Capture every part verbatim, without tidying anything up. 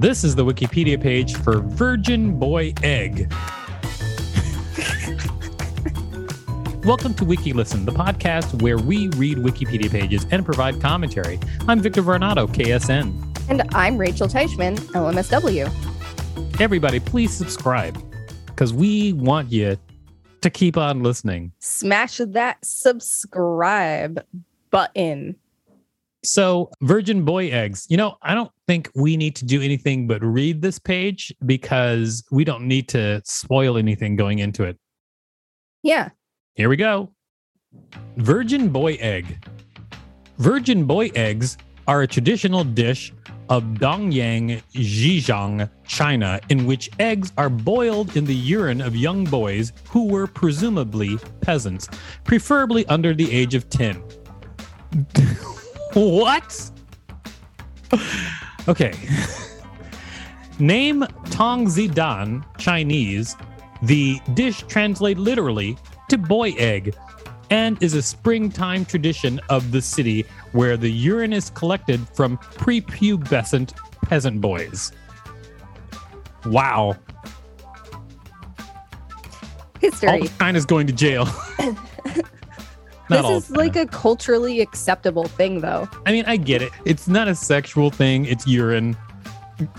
This is the Wikipedia page for Virgin Boy Egg. Welcome to WikiListen, the podcast where we read Wikipedia pages and provide commentary. I'm Victor Varnado, K S N. And I'm Rachel Teichman, L M S W. Everybody, please subscribe, because we want you to keep on listening. Smash that subscribe button. So, Virgin Boy Eggs. You know, I don't think we need to do anything but read this page, because we don't need to spoil anything going into it. Yeah. Here we go. Virgin Boy Egg. Virgin Boy Eggs are a traditional dish of Dongyang, Zhejiang, China, in which eggs are boiled in the urine of young boys who were presumably peasants, preferably under the age of ten. What? Okay. Name Tongzi Dan, Chinese. The dish translates literally to boy egg, and is a springtime tradition of the city where the urine is collected from prepubescent peasant boys. Wow. History. All China's going to jail. This is China. Like a culturally acceptable thing, though. I mean, I get it. It's not a sexual thing. It's urine,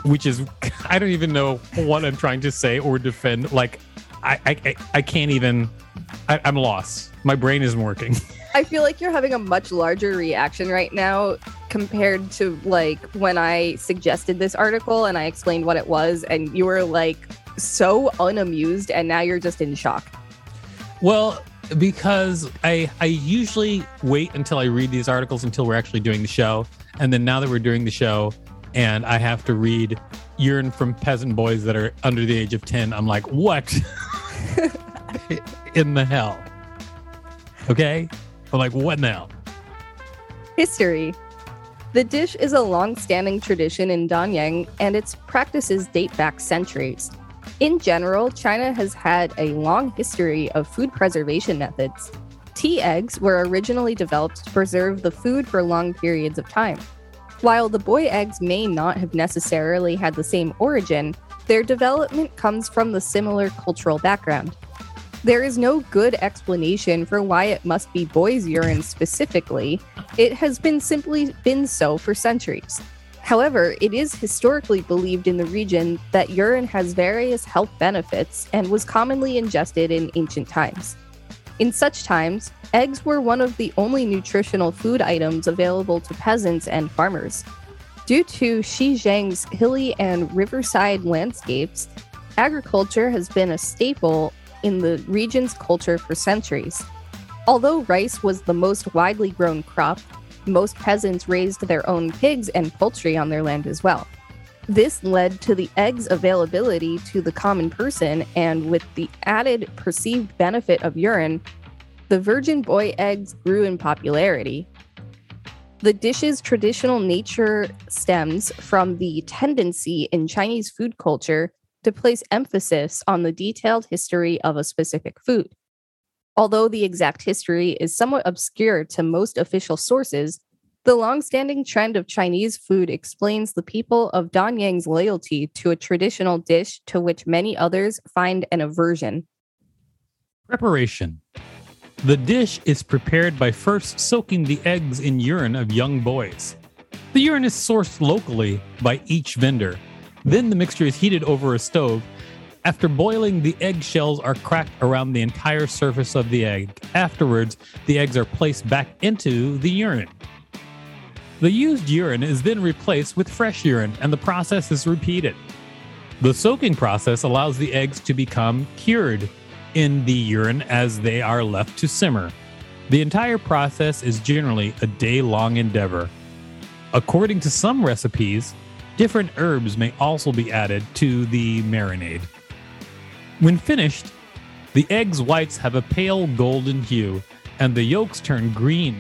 which is, I don't even know what I'm trying to say or defend. Like, I, I, I can't even... I, I'm lost. My brain isn't working. I feel like you're having a much larger reaction right now compared to like when I suggested this article and I explained what it was, and you were like so unamused, and now you're just in shock. Well, because I I usually wait until I read these articles until we're actually doing the show. And then now that we're doing the show and I have to read urine from peasant boys that are under the age of ten, I'm like, what? In the hell. Okay? I'm like, what now? History. The dish is a long-standing tradition in Dongyang, and its practices date back centuries. In general, China has had a long history of food preservation methods. Tea eggs were originally developed to preserve the food for long periods of time. While the boy eggs may not have necessarily had the same origin, their development comes from the similar cultural background. There is no good explanation for why it must be boys' urine specifically. It has been simply been so for centuries. However, it is historically believed in the region that urine has various health benefits and was commonly ingested in ancient times. In such times, eggs were one of the only nutritional food items available to peasants and farmers. Due to Zhejiang's hilly and riverside landscapes, agriculture has been a staple in the region's culture for centuries. Although rice was the most widely grown crop, most peasants raised their own pigs and poultry on their land as well. This led to the egg's availability to the common person, and with the added perceived benefit of urine, the virgin boy eggs grew in popularity. The dish's traditional nature stems from the tendency in Chinese food culture to place emphasis on the detailed history of a specific food. Although the exact history is somewhat obscure to most official sources, the long-standing trend of Chinese food explains the people of Dongyang's loyalty to a traditional dish to which many others find an aversion. Preparation. The dish is prepared by first soaking the eggs in urine of young boys. The urine is sourced locally by each vendor. Then the mixture is heated over a stove. After boiling, the eggshells are cracked around the entire surface of the egg. Afterwards, the eggs are placed back into the urine. The used urine is then replaced with fresh urine, and the process is repeated. The soaking process allows the eggs to become cured in the urine as they are left to simmer. The entire process is generally a day-long endeavor. According to some recipes, different herbs may also be added to the marinade. When finished, the eggs' whites have a pale golden hue, and the yolks turn green.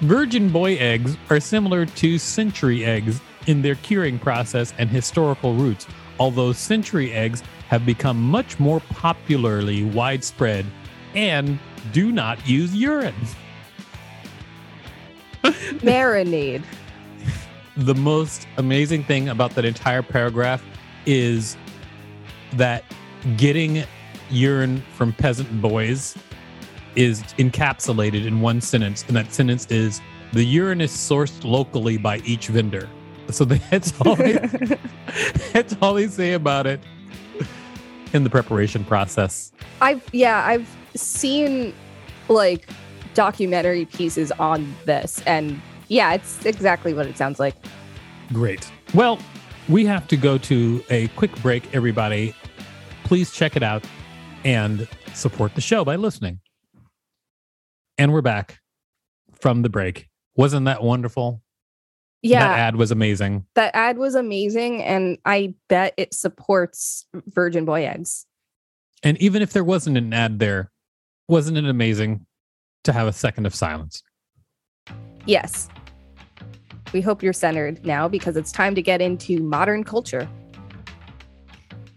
Virgin boy eggs are similar to century eggs in their curing process and historical roots, although century eggs have become much more popularly widespread and do not use urine. Marinade. the most amazing thing about that entire paragraph is that getting urine from peasant boys is encapsulated in one sentence, and that sentence is, the urine is sourced locally by each vendor. So that's all they, that's all they say about it in the preparation process. I've yeah, I've seen like documentary pieces on this, and yeah, it's exactly what it sounds like. Great. Well, we have to go to a quick break, everybody. Please check it out and support the show by listening. And we're back from the break. Wasn't that wonderful? Yeah. That ad was amazing. That ad was amazing, and I bet it supports Virgin Boy eggs. And even if there wasn't an ad there, wasn't it amazing to have a second of silence? Yes. We hope you're centered now, because it's time to get into modern culture.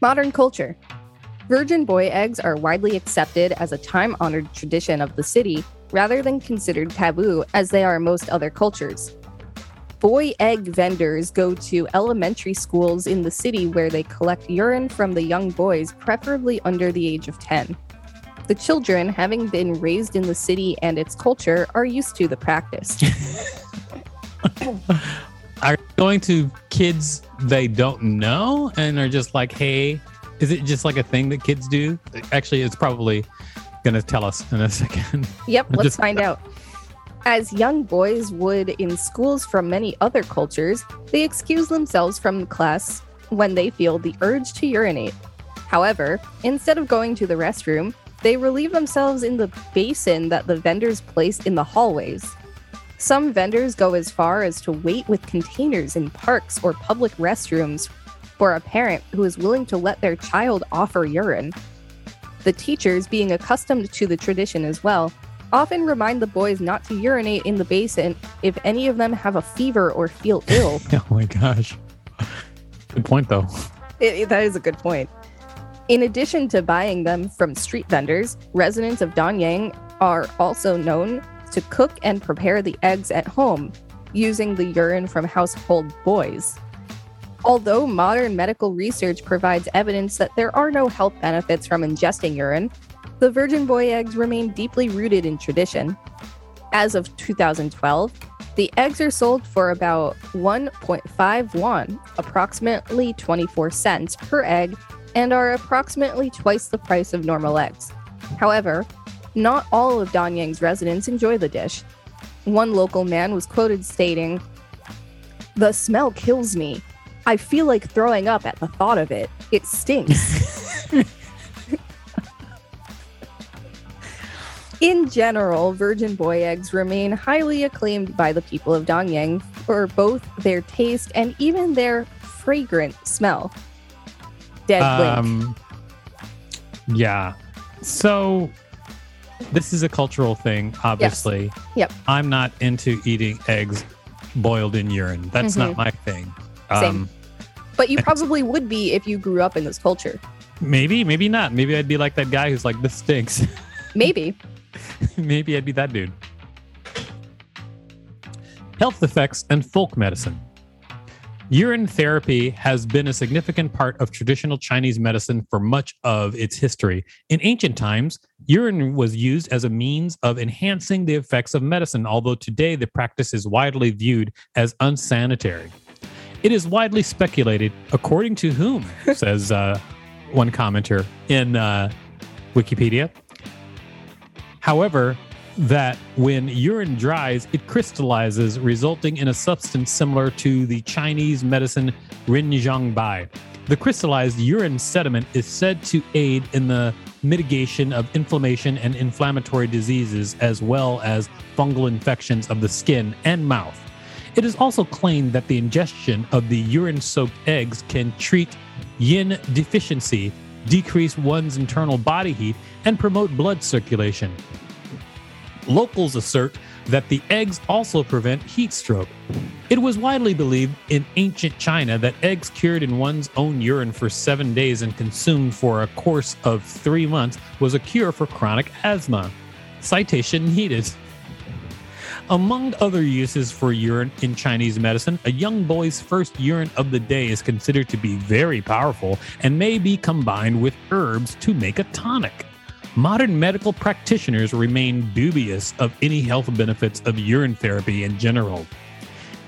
Modern culture. Virgin boy eggs are widely accepted as a time-honored tradition of the city, rather than considered taboo as they are most other cultures. Boy egg vendors go to elementary schools in the city where they collect urine from the young boys, preferably under the age of ten. The children, having been raised in the city and its culture, are used to the practice. Are going to kids they don't know and are just like, hey, is it just like a thing that kids do? Actually, it's probably going to tell us in a second. Yep, let's just find out. As young boys would in schools from many other cultures, they excuse themselves from class when they feel the urge to urinate. However, instead of going to the restroom, they relieve themselves in the basin that the vendors place in the hallways. Some vendors go as far as to wait with containers in parks or public restrooms for a parent who is willing to let their child offer urine. The teachers, being accustomed to the tradition as well, often remind the boys not to urinate in the basin if any of them have a fever or feel ill. Oh my gosh. Good point, though. It, it, that is a good point. In addition to buying them from street vendors, residents of Dongyang are also known to cook and prepare the eggs at home, using the urine from household boys. Although modern medical research provides evidence that there are no health benefits from ingesting urine, the virgin boy eggs remain deeply rooted in tradition. As of two thousand twelve, the eggs are sold for about one point five won, approximately twenty-four cents per egg, and are approximately twice the price of normal eggs. However, not all of Dongyang's residents enjoy the dish. One local man was quoted stating, "The smell kills me. I feel like throwing up at the thought of it. It stinks." In general, virgin boy eggs remain highly acclaimed by the people of Dongyang for both their taste and even their fragrant smell. Dead um, yeah. So this is a cultural thing, obviously. Yes. Yep. I'm not into eating eggs boiled in urine. That's mm-hmm. not my thing. Um, Same. But you probably would be if you grew up in this culture. Maybe, maybe not. Maybe I'd be like that guy who's like, this stinks. Maybe. Maybe I'd be that dude. Health effects and folk medicine. Urine therapy has been a significant part of traditional Chinese medicine for much of its history. In ancient times, urine was used as a means of enhancing the effects of medicine, although today the practice is widely viewed as unsanitary. It is widely speculated, according to whom, says uh, one commenter in uh, Wikipedia, however, that when urine dries, it crystallizes, resulting in a substance similar to the Chinese medicine Renjiangbai. The crystallized urine sediment is said to aid in the mitigation of inflammation and inflammatory diseases, as well as fungal infections of the skin and mouth. It is also claimed that the ingestion of the urine-soaked eggs can treat yin deficiency, decrease one's internal body heat, and promote blood circulation. Locals assert that the eggs also prevent heat stroke. It was widely believed in ancient China that eggs cured in one's own urine for seven days and consumed for a course of three months was a cure for chronic asthma. Citation needed. Among other uses for urine in Chinese medicine, a young boy's first urine of the day is considered to be very powerful and may be combined with herbs to make a tonic. Modern medical practitioners remain dubious of any health benefits of urine therapy in general.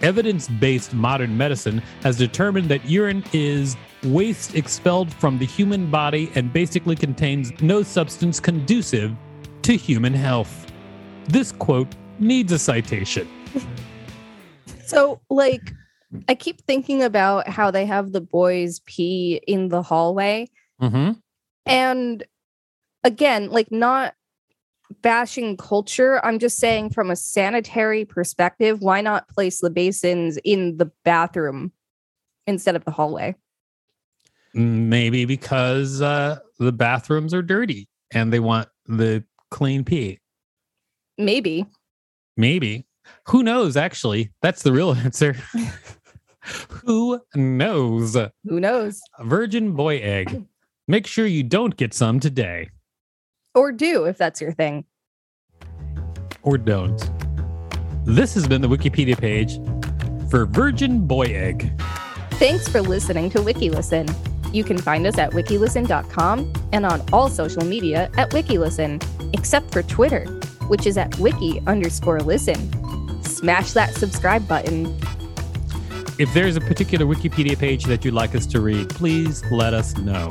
Evidence-based modern medicine has determined that urine is waste expelled from the human body and basically contains no substance conducive to human health. This quote needs a citation. So, like, I keep thinking about how they have the boys pee in the hallway. Mm-hmm. And again, like, not bashing culture. I'm just saying from a sanitary perspective, why not place the basins in the bathroom instead of the hallway? Maybe because uh, the bathrooms are dirty and they want the clean pee. Maybe. Maybe. Who knows, actually? That's the real answer. Who knows? Who knows? Virgin boy egg. Make sure you don't get some today. Or do, if that's your thing. Or don't. This has been the Wikipedia page for Virgin Boy Egg. Thanks for listening to WikiListen. You can find us at wiki listen dot com and on all social media at WikiListen, except for Twitter, which is at wiki underscore listen. Smash that subscribe button. If there's a particular Wikipedia page that you'd like us to read, please let us know.